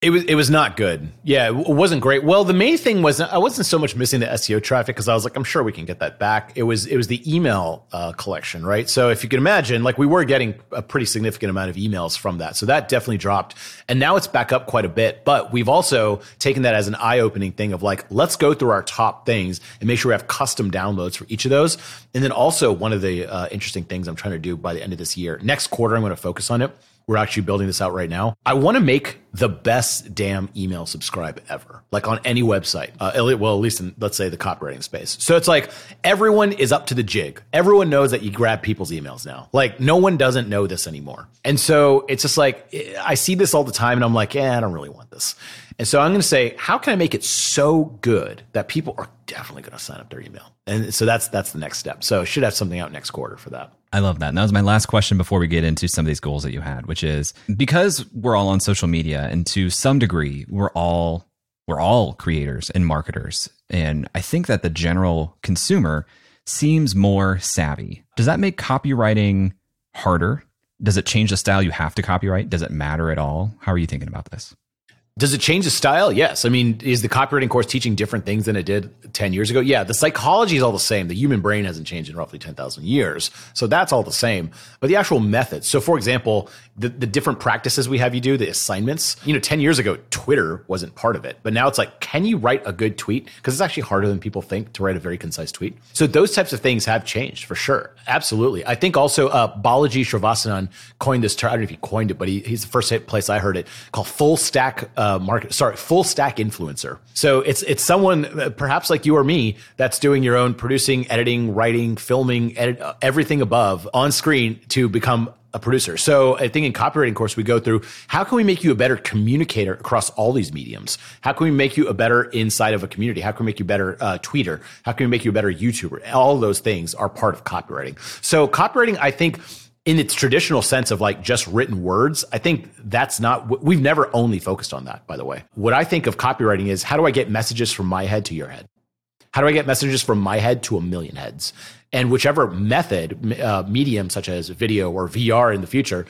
It was, it was not good. Yeah. It wasn't great. Well, the main thing was I wasn't so much missing the S E O traffic, cause I was like, I'm sure we can get that back. It was, it was the email uh, collection, right? So if you can imagine, like we were getting a pretty significant amount of emails from that. So that definitely dropped, and now it's back up quite a bit, but we've also taken that as an eye-opening thing of like, let's go through our top things and make sure we have custom downloads for each of those. And then also one of the uh, interesting things I'm trying to do by the end of this year, next quarter, I'm going to focus on it. We're actually building this out right now. I want to make the best damn email subscribe ever, like on any website. Uh, well, at least in, let's say, the copywriting space. So it's like everyone is up to the jig. Everyone knows that you grab people's emails now. Like no one doesn't know this anymore. And so it's just like, I see this all the time and I'm like, yeah, I don't really want this. And so I'm going to say, how can I make it so good that people are definitely going to sign up their email? And so that's that's the next step. So I should have something out next quarter for that. I love that. And that was my last question before we get into some of these goals that you had, which is because we're all on social media and to some degree, we're all we're all creators and marketers. And I think that the general consumer seems more savvy. Does that make copywriting harder? Does it change the style you have to copyright? Does it matter at all? How are you thinking about this? Does it change the style? Yes. I mean, is the copywriting course teaching different things than it did ten years ago? Yeah. The psychology is all the same. The human brain hasn't changed in roughly ten thousand years. So that's all the same, but the actual methods. So for example, the, the different practices we have you do, the assignments, you know, ten years ago, Twitter wasn't part of it, but now it's like, can you write a good tweet? Because it's actually harder than people think to write a very concise tweet. So those types of things have changed for sure. Absolutely. I think also uh, Balaji Srivasanan coined this term. I don't know if he coined it, but he, he's the first place I heard it called full stack uh, Uh, market, sorry, full stack influencer. So it's it's someone uh, perhaps like you or me that's doing your own producing, editing, writing, filming, edit, uh, everything above on screen to become a producer. So I think in copywriting course, we go through how can we make you a better communicator across all these mediums? How can we make you a better inside of a community? How can we make you a better uh, tweeter? How can we make you a better YouTuber? All those things are part of copywriting. So copywriting, I think, in its traditional sense of like just written words, I think that's not, we've never only focused on that, by the way. What I think of copywriting is, how do I get messages from my head to your head? How do I get messages from my head to a million heads? And whichever method, uh, medium such as video or V R in the future,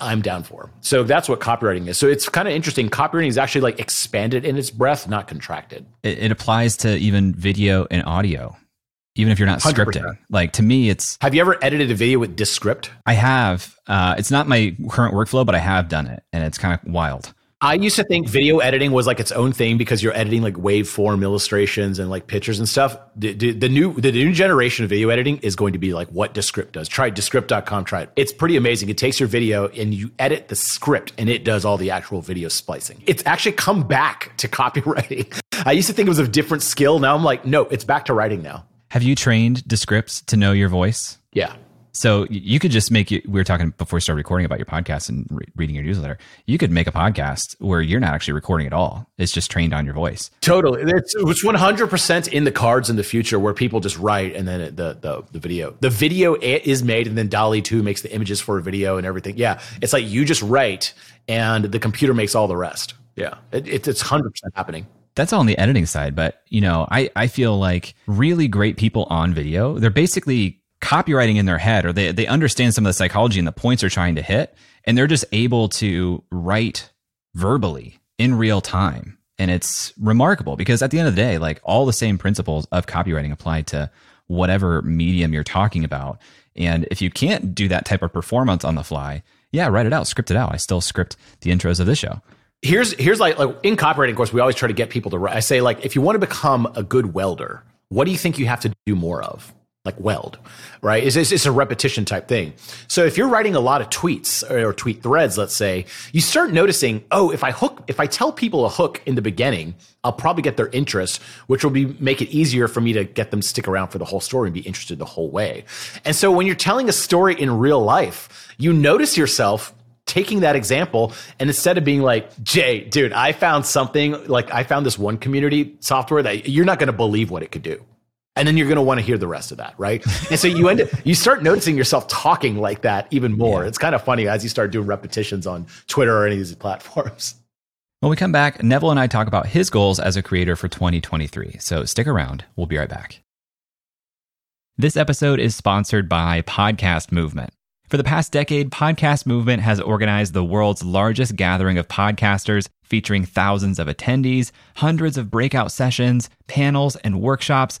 I'm down for. So that's what copywriting is. So it's kind of interesting. Copywriting is actually like expanded in its breadth, not contracted. It, it applies to even video and audio. Even if you're not one hundred percent scripting, like to me, it's... Have you ever edited a video with Descript? I have. Uh, it's not my current workflow, but I have done it. And it's kind of wild. I used to think video editing was like its own thing because you're editing like waveform illustrations and like pictures and stuff. The, the, the new the new generation of video editing is going to be like what Descript does. Try Descript dot com, try it. It's pretty amazing. It takes your video and you edit the script and it does all the actual video splicing. It's actually come back to copywriting. I used to think it was a different skill. Now I'm like, no, it's back to writing now. Have you trained Descript to know your voice? Yeah. So you could just make it, we were talking before we started recording about your podcast and re- reading your newsletter. You could make a podcast where you're not actually recording at all. It's just trained on your voice. Totally. It's, it's one hundred percent in the cards in the future where people just write and then it, the, the the video. The video is made and then DALL-E two makes the images for a video and everything. Yeah. It's like you just write and the computer makes all the rest. Yeah. It, it, it's one hundred percent happening. That's all on the editing side. But, you know, I, I feel like really great people on video, they're basically copywriting in their head, or they, they understand some of the psychology and the points they're trying to hit. And they're just able to write verbally in real time. And it's remarkable because at the end of the day, like all the same principles of copywriting apply to whatever medium you're talking about. And if you can't do that type of performance on the fly, yeah, write it out, script it out. I still script the intros of this show. Here's here's like, like in copywriting, of course, we always try to get people to write. I say, like, if you want to become a good welder, what do you think you have to do more of? Like weld, right? It's, it's, it's a repetition type thing. So if you're writing a lot of tweets or, or tweet threads, let's say, you start noticing, oh, if I hook, if I tell people a hook in the beginning, I'll probably get their interest, which will be make it easier for me to get them to stick around for the whole story and be interested the whole way. And so when you're telling a story in real life, you notice yourself taking that example, and instead of being like, Jay, dude, I found something, like I found this one community software that you're not going to believe what it could do. And then you're going to want to hear the rest of that, right? And so you end up, you start noticing yourself talking like that even more. Yeah. It's kind of funny as you start doing repetitions on Twitter or any of these platforms. When we come back, Neville and I talk about his goals as a creator for twenty twenty-three. So stick around. We'll be right back. This episode is sponsored by Podcast Movement. For the past decade, Podcast Movement has organized the world's largest gathering of podcasters, featuring thousands of attendees, hundreds of breakout sessions, panels, and workshops,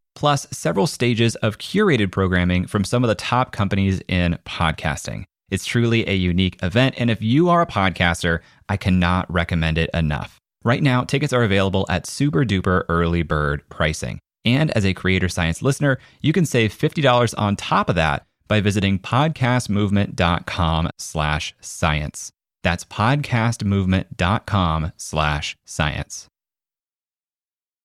plus several stages of curated programming from some of the top companies in podcasting. It's truly a unique event, and if you are a podcaster, I cannot recommend it enough. Right now, tickets are available at super duper early bird pricing. And as a Creator Science listener, you can save fifty dollars on top of that by visiting podcastmovement.com slash science. That's podcastmovement.com slash science.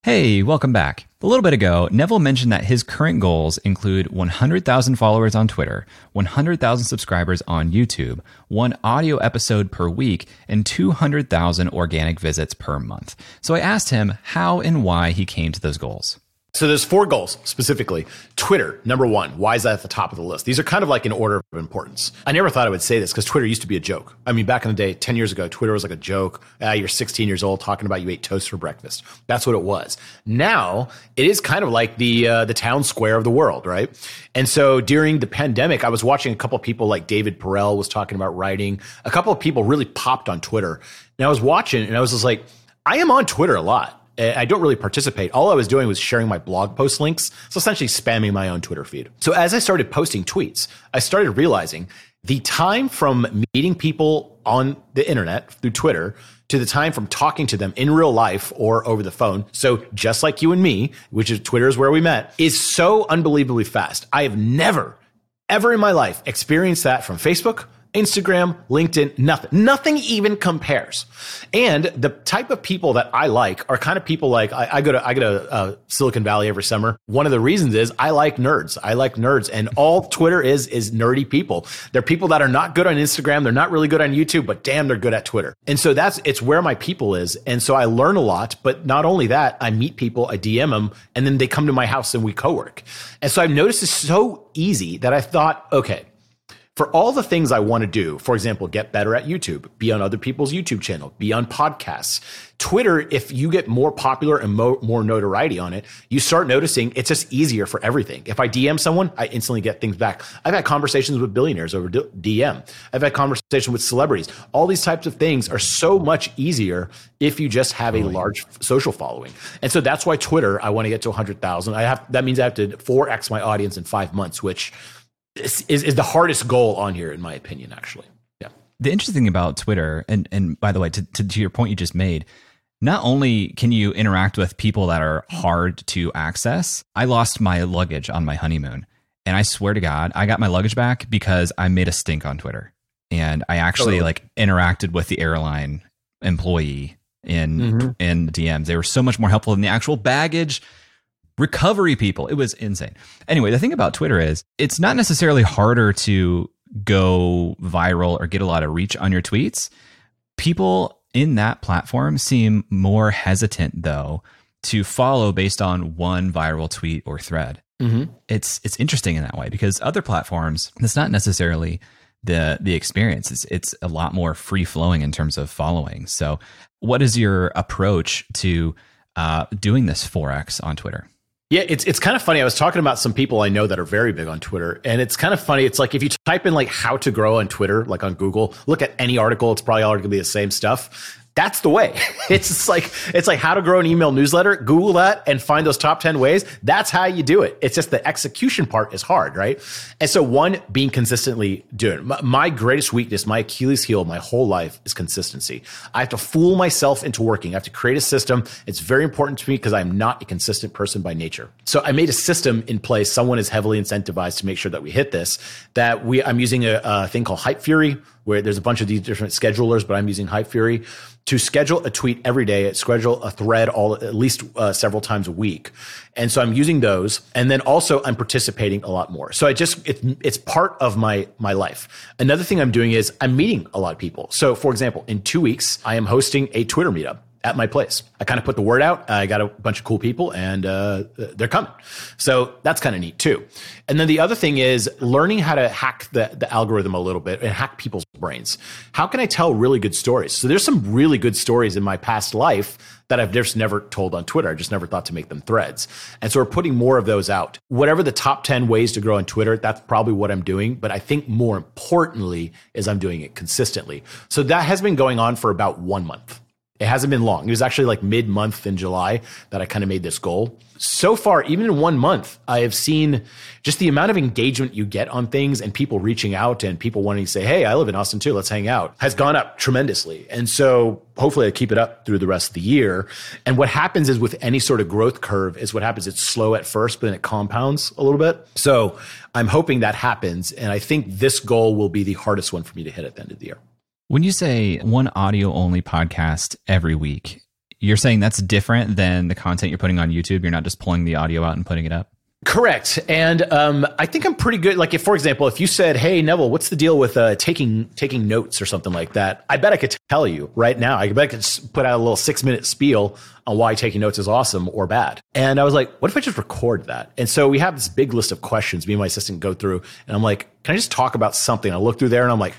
Hey, welcome back. A little bit ago, Neville mentioned that his current goals include one hundred thousand followers on Twitter, one hundred thousand subscribers on YouTube, one audio episode per week, and two hundred thousand organic visits per month. So I asked him how and why he came to those goals. So there's four goals specifically. Twitter, number one. Why is that at the top of the list? These are kind of like in order of importance. I never thought I would say this because Twitter used to be a joke. I mean, back in the day, ten years ago, Twitter was like a joke. Ah, you're sixteen years old talking about you ate toast for breakfast. That's what it was. Now it is kind of like the uh, the town square of the world, right? And so during the pandemic, I was watching a couple of people like David Perell was talking about writing. A couple of people really popped on Twitter. And I was watching and I was just like, I am on Twitter a lot. I don't really participate. All I was doing was sharing my blog post links. So essentially spamming my own Twitter feed. So as I started posting tweets, I started realizing the time from meeting people on the internet through Twitter to the time from talking to them in real life or over the phone. So just like you and me, which is Twitter is where we met, is so unbelievably fast. I have never, ever in my life experienced that from Facebook, Instagram, LinkedIn, nothing. Nothing even compares. And the type of people that I like are kind of people like, I, I go to I go to uh, Silicon Valley every summer. One of the reasons is I like nerds. I like nerds. And all Twitter is is nerdy people. They're people that are not good on Instagram. They're not really good on YouTube, but damn, they're good at Twitter. And so that's it's where my people is. And so I learn a lot. But not only that, I meet people, I D M them, and then they come to my house and we co-work. And so I've noticed it's so easy that I thought, okay, for all the things I want to do, for example, get better at YouTube, be on other people's YouTube channel, be on podcasts, Twitter, if you get more popular and mo- more notoriety on it, you start noticing it's just easier for everything. If I D M someone, I instantly get things back. I've had conversations with billionaires over D M. I've had conversations with celebrities. All these types of things are so much easier if you just have a large social following. And so that's why Twitter, I want to get to one hundred thousand. I have that means I have to four X my audience in five months, which Is, is is the hardest goal on here, in my opinion, actually. Yeah. The interesting thing about Twitter, and and by the way, to, to, to your point you just made, not only can you interact with people that are hard to access, I lost my luggage on my honeymoon. And I swear to God, I got my luggage back because I made a stink on Twitter. And I actually totally. like interacted with the airline employee in, mm-hmm. in the D Ms. They were so much more helpful than the actual baggage recovery people. It was insane. Anyway, the thing about Twitter is it's not necessarily harder to go viral or get a lot of reach on your tweets. People in that platform seem more hesitant, though, to follow based on one viral tweet or thread. Mm-hmm. It's it's interesting in that way because other platforms, that's not necessarily the the experience. It's, it's a lot more free flowing in terms of following. So what is your approach to uh, doing this four X on Twitter? Yeah, it's it's kind of funny. I was talking about some people I know that are very big on Twitter, and it's kind of funny. It's like if you type in like how to grow on Twitter, like on Google, look at any article, it's probably all going to be the same stuff. That's the way. It's just like it's like how to grow an email newsletter. Google that and find those top ten ways. That's how you do it. It's just the execution part is hard, right? And so one, being consistently doing it. My, my greatest weakness, my Achilles heel, my whole life is consistency. I have to fool myself into working. I have to create a system. It's very important to me because I'm not a consistent person by nature. So I made a system in place. Someone is heavily incentivized to make sure that we hit this, that we, I'm using a, a thing called Hypefury, where there's a bunch of these different schedulers, but I'm using Hypefury to schedule a tweet every day, schedule a thread all at least uh, several times a week. And so I'm using those. And then also I'm participating a lot more. So I just, it, it's part of my, my life. Another thing I'm doing is I'm meeting a lot of people. So for example, in two weeks, I am hosting a Twitter meetup at my place. I kind of put the word out. I got a bunch of cool people and uh, they're coming. So that's kind of neat too. And then the other thing is learning how to hack the, the algorithm a little bit and hack people's brains. How can I tell really good stories? So there's some really good stories in my past life that I've just never told on Twitter. I just never thought to make them threads. And so we're putting more of those out. Whatever the top ten ways to grow on Twitter, that's probably what I'm doing. But I think more importantly is I'm doing it consistently. So that has been going on for about one month. It hasn't been long. It was actually like mid-month in July that I kind of made this goal. So far, even in one month, I have seen just the amount of engagement you get on things and people reaching out and people wanting to say, hey, I live in Austin too, let's hang out, has gone up tremendously. And so hopefully I keep it up through the rest of the year. And what happens is with any sort of growth curve is what happens. It's slow at first, but then it compounds a little bit. So I'm hoping that happens. And I think this goal will be the hardest one for me to hit at the end of the year. When you say one audio-only podcast every week, you're saying that's different than the content you're putting on YouTube? You're not just pulling the audio out and putting it up? Correct. And um, I think I'm pretty good. Like, if, for example, if you said, hey, Neville, what's the deal with uh, taking taking notes or something like that? I bet I could tell you right now. I bet I could put out a little six-minute spiel on why taking notes is awesome or bad. And I was like, what if I just record that? And so we have this big list of questions me and my assistant go through. And I'm like, can I just talk about something? I look through there and I'm like,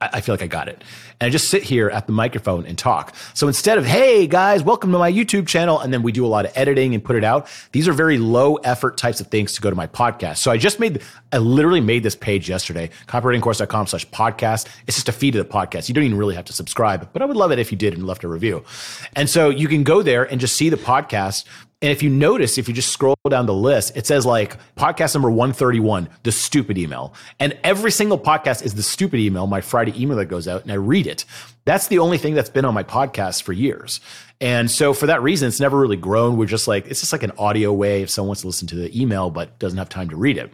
I feel like I got it. And I just sit here at the microphone and talk. So instead of, hey guys, welcome to my YouTube channel. And then we do a lot of editing and put it out. These are very low effort types of things to go to my podcast. So I just made, I literally made this page yesterday, copywritingcourse.com slash podcast. It's just a feed of the podcast. You don't even really have to subscribe, but I would love it if you did and left a review. And so you can go there and just see the podcast. And if you notice, if you just scroll down the list, it says like podcast number one thirty-one, the stupid email. And every single podcast is the stupid email, my Friday email that goes out, and I read it. That's the only thing that's been on my podcast for years. And so for that reason, it's never really grown. We're just like, it's just like an audio way if someone wants to listen to the email, but doesn't have time to read it.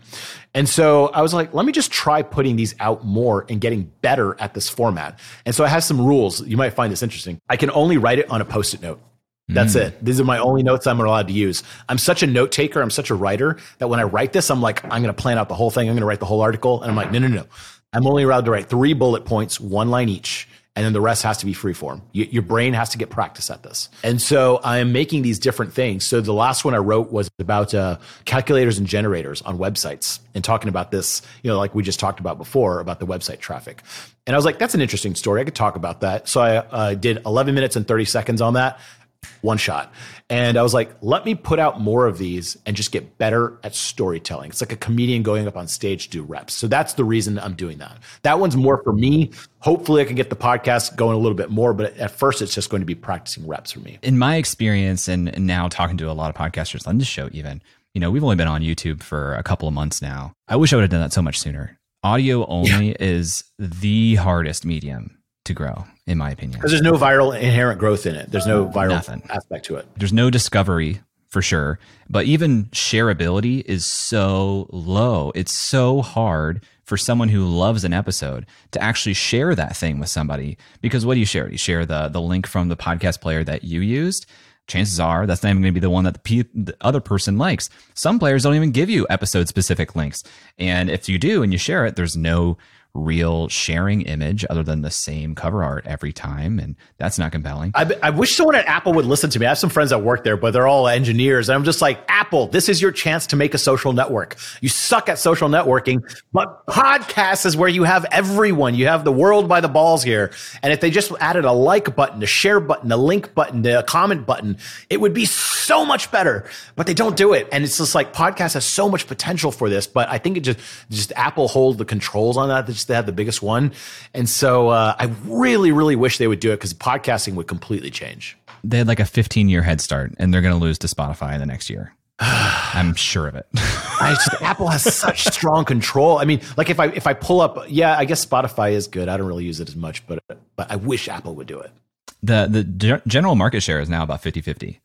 And so I was like, let me just try putting these out more and getting better at this format. And so I have some rules. You might find this interesting. I can only write it on a Post-it note. That's mm. it. These are my only notes I'm allowed to use. I'm such a note taker. I'm such a writer that when I write this, I'm like, I'm going to plan out the whole thing. I'm going to write the whole article. And I'm like, no, no, no. I'm only allowed to write three bullet points, one line each. And then the rest has to be free form. You, your brain has to get practice at this. And so I am making these different things. So the last one I wrote was about uh, calculators and generators on websites and talking about this, you know, like we just talked about before about the website traffic. And I was like, that's an interesting story. I could talk about that. So I uh, did eleven minutes and thirty seconds on that. One shot. And I was like, let me put out more of these and just get better at storytelling. It's like a comedian going up on stage to do reps. So that's the reason I'm doing that. That one's more for me. Hopefully I can get the podcast going a little bit more, but at first it's just going to be practicing reps for me. In my experience, and now talking to a lot of podcasters on this show, even, you know, we've only been on YouTube for a couple of months now. I wish I would have done that so much sooner. Audio only yeah. is the hardest medium to grow, in my opinion. Because there's no viral inherent growth in it. There's no viral Nothing. aspect to it. There's no discovery for sure. But even shareability is so low. It's so hard for someone who loves an episode to actually share that thing with somebody. Because what do you share? You share the the link from the podcast player that you used. Chances are that's not even going to be the one that the, pe- the other person likes. Some players don't even give you episode specific links. And if you do and you share it, there's no real sharing image other than the same cover art every time. And that's not compelling. I, I wish someone at Apple would listen to me. I have some friends that work there, but they're all engineers. And I'm just like, Apple, this is your chance to make a social network. You suck at social networking, but podcasts is where you have everyone. You have the world by the balls here. And if they just added a like button, a share button, a link button, a comment button, it would be so so much better, but they don't do it. And it's just like, podcast has so much potential for this, but I think it just, just Apple hold the controls on that. They just they have the biggest one. And so uh, I really, really wish they would do it, because podcasting would completely change. They had like a fifteen year head start, and they're going to lose to Spotify in the next year. I'm sure of it. I just, Apple has such strong control. I mean, like if I if I pull up, yeah, I guess Spotify is good. I don't really use it as much, but but I wish Apple would do it. The the g- general market share is now about fifty-fifty.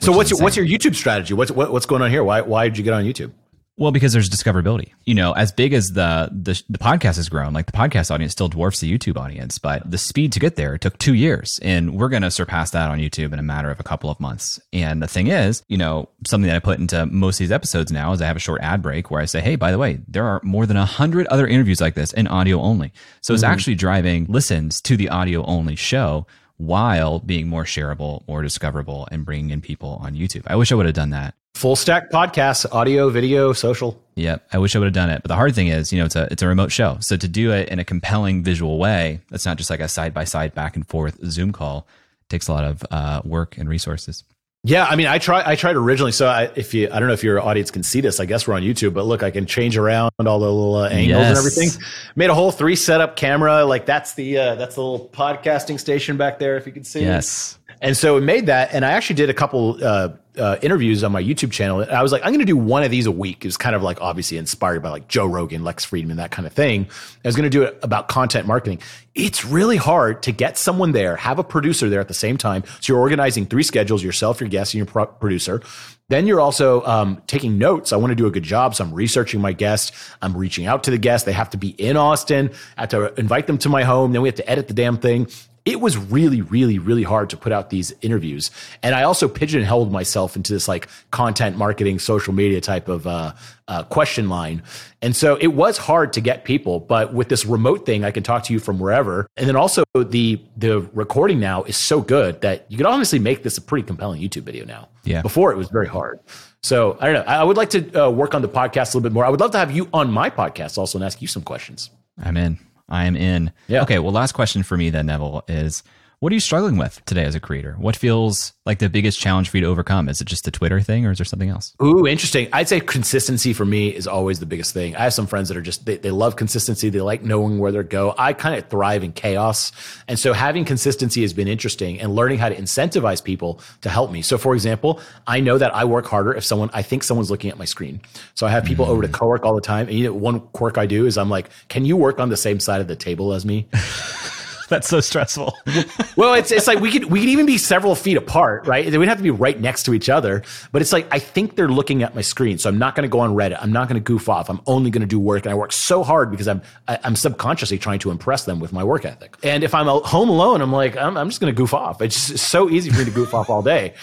So what's your, what's your YouTube strategy? What's what, what's going on here? Why why did you get on YouTube? Well, because there's discoverability. You know, as big as the, the the podcast has grown, like the podcast audience still dwarfs the YouTube audience, but the speed to get there took two years, and we're going to surpass that on YouTube in a matter of a couple of months. And the thing is, you know, something that I put into most of these episodes now is I have a short ad break where I say, hey, by the way, there are more than a hundred other interviews like this in audio only. So it's mm-hmm. actually driving listens to the audio only show, while being more shareable, more discoverable, and bringing in people on YouTube. I wish I would have done that. Full stack podcasts, audio, video, social. Yep. I wish I would have done it. But the hard thing is, you know, it's a, it's a remote show. So to do it in a compelling visual way, that's not just like a side-by-side back and forth Zoom call, it takes a lot of uh, work and resources. Yeah. I mean, I try, I tried originally. So I, if you, I don't know if your audience can see this, I guess we're on YouTube, but look, I can change around all the little uh, angles yes. and everything. Made a whole three setup camera. Like that's the, uh, that's the little podcasting station back there, if you can see. Yes. And so we made that. And I actually did a couple, uh, Uh, interviews on my YouTube channel. And I was like, I'm going to do one of these a week. It was kind of like obviously inspired by like Joe Rogan, Lex Friedman, that kind of thing. I was going to do it about content marketing. It's really hard to get someone there, have a producer there at the same time. So you're organizing three schedules, yourself, your guest, and your pro- producer. Then you're also um, taking notes. I want to do a good job. So I'm researching my guest. I'm reaching out to the guest. They have to be in Austin. I have to invite them to my home. Then we have to edit the damn thing. It was really, really, really hard to put out these interviews. And I also pigeonholed myself into this like content marketing, social media type of uh, uh, question line. And so it was hard to get people, but with this remote thing, I can talk to you from wherever. And then also the the recording now is so good that you can honestly make this a pretty compelling YouTube video now. Yeah. Before it was very hard. So I don't know. I would like to uh, work on the podcast a little bit more. I would love to have you on my podcast also and ask you some questions. I'm in. I am in. Yeah. Okay. Well, last question for me then, Neville, is what are you struggling with today as a creator? What feels like the biggest challenge for you to overcome? Is it just the Twitter thing or is there something else? Ooh, interesting. I'd say consistency for me is always the biggest thing. I have some friends that are just, they, they love consistency. They like knowing where they're going. I kind of thrive in chaos. And so having consistency has been interesting and learning how to incentivize people to help me. So for example, I know that I work harder if someone, I think someone's looking at my screen. So I have people mm. over to co-work all the time. And you know, one quirk I do is I'm like, can you work on the same side of the table as me? That's so stressful. Well, it's it's like we could we could even be several feet apart, right? They would have to be right next to each other. But it's like, I think they're looking at my screen. So I'm not going to go on Reddit. I'm not going to goof off. I'm only going to do work. And I work so hard because I'm I, I'm subconsciously trying to impress them with my work ethic. And if I'm home alone, I'm like, I'm, I'm just going to goof off. It's just, it's so easy for me to goof off all day.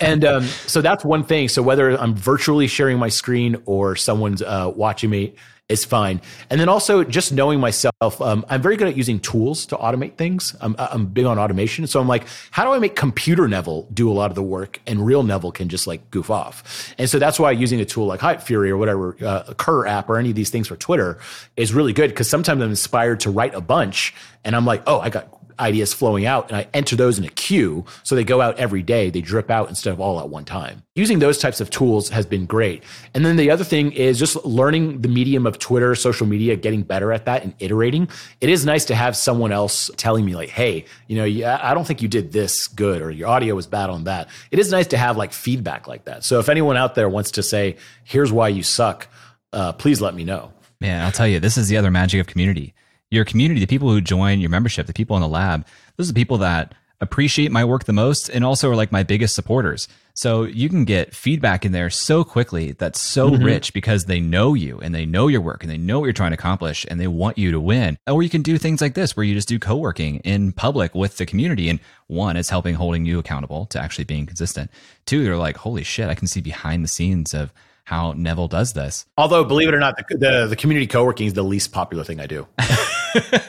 And um, so that's one thing. So whether I'm virtually sharing my screen or someone's uh, watching me, it's fine. And then also just knowing myself, um, I'm very good at using tools to automate things. I'm, I'm big on automation. So I'm like, how do I make computer Neville do a lot of the work and real Neville can just like goof off? And so that's why using a tool like Hypefury or whatever, uh, a Kerr app or any of these things for Twitter is really good because sometimes I'm inspired to write a bunch and I'm like, oh, I got ideas flowing out and I enter those in a queue. So they go out every day, they drip out instead of all at one time. Using those types of tools has been great. And then the other thing is just learning the medium of Twitter, social media, getting better at that and iterating. It is nice to have someone else telling me like, hey, you know, yeah, I don't think you did this good or your audio was bad on that. It is nice to have like feedback like that. So if anyone out there wants to say, here's why you suck, uh, please let me know. Man, I'll tell you, this is the other magic of community. Your community, the people who join your membership, the people in the lab, those are the people that appreciate my work the most and also are like my biggest supporters. So you can get feedback in there so quickly that's so mm-hmm. rich because they know you and they know your work and they know what you're trying to accomplish and they want you to win. Or you can do things like this where you just do co-working in public with the community. And one, it's helping holding you accountable to actually being consistent. Two, they're like, holy shit, I can see behind the scenes of how Neville does this. Although, believe it or not, the the, the community co-working is the least popular thing I do.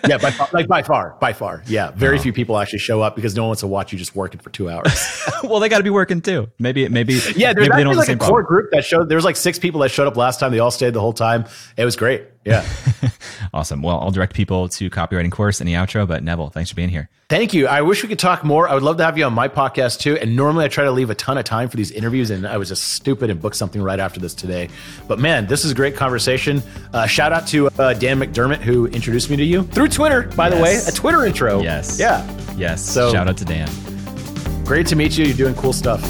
yeah, by far, like by far, by far. Yeah, very wow. few people actually show up because no one wants to watch you just working for two hours. Well, they got to be working too. Maybe, maybe. Yeah, there's maybe actually they don't like the a problem. Core group that showed. There was like six people that showed up last time. They all stayed the whole time. It was great. Yeah. Awesome. Well, I'll direct people to copywriting course in the outro, but Neville, thanks for being here. Thank you. I wish we could talk more. I would love to have you on my podcast too. And normally I try to leave a ton of time for these interviews, and I was just stupid and booked something right after this today. But man, this is a great conversation. Uh, shout out to uh, Dan McDermott, who introduced me to you through Twitter, by yes. the way, a Twitter intro. Yes. Yeah. Yes. So shout out to Dan. Great to meet you. You're doing cool stuff.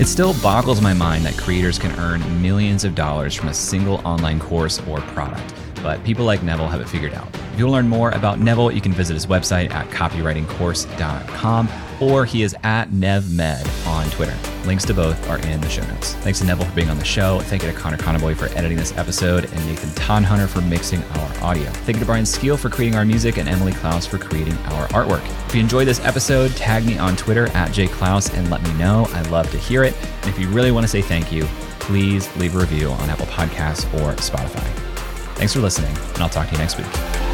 It still boggles my mind that creators can earn millions of dollars from a single online course or product, but people like Neville have it figured out. If you want to learn more about Neville, you can visit his website at copywriting course dot com, or he is at NevMed on Twitter. Links to both are in the show notes. Thanks to Neville for being on the show. Thank you to Connor Connaboy for editing this episode, and Nathan Tonhunter for mixing our audio. Thank you to Brian Skeel for creating our music, and Emily Klaus for creating our artwork. If you enjoyed this episode, tag me on Twitter at jklaus and let me know. I love to hear it. And if you really want to say thank you, please leave a review on Apple Podcasts or Spotify. Thanks for listening, and I'll talk to you next week.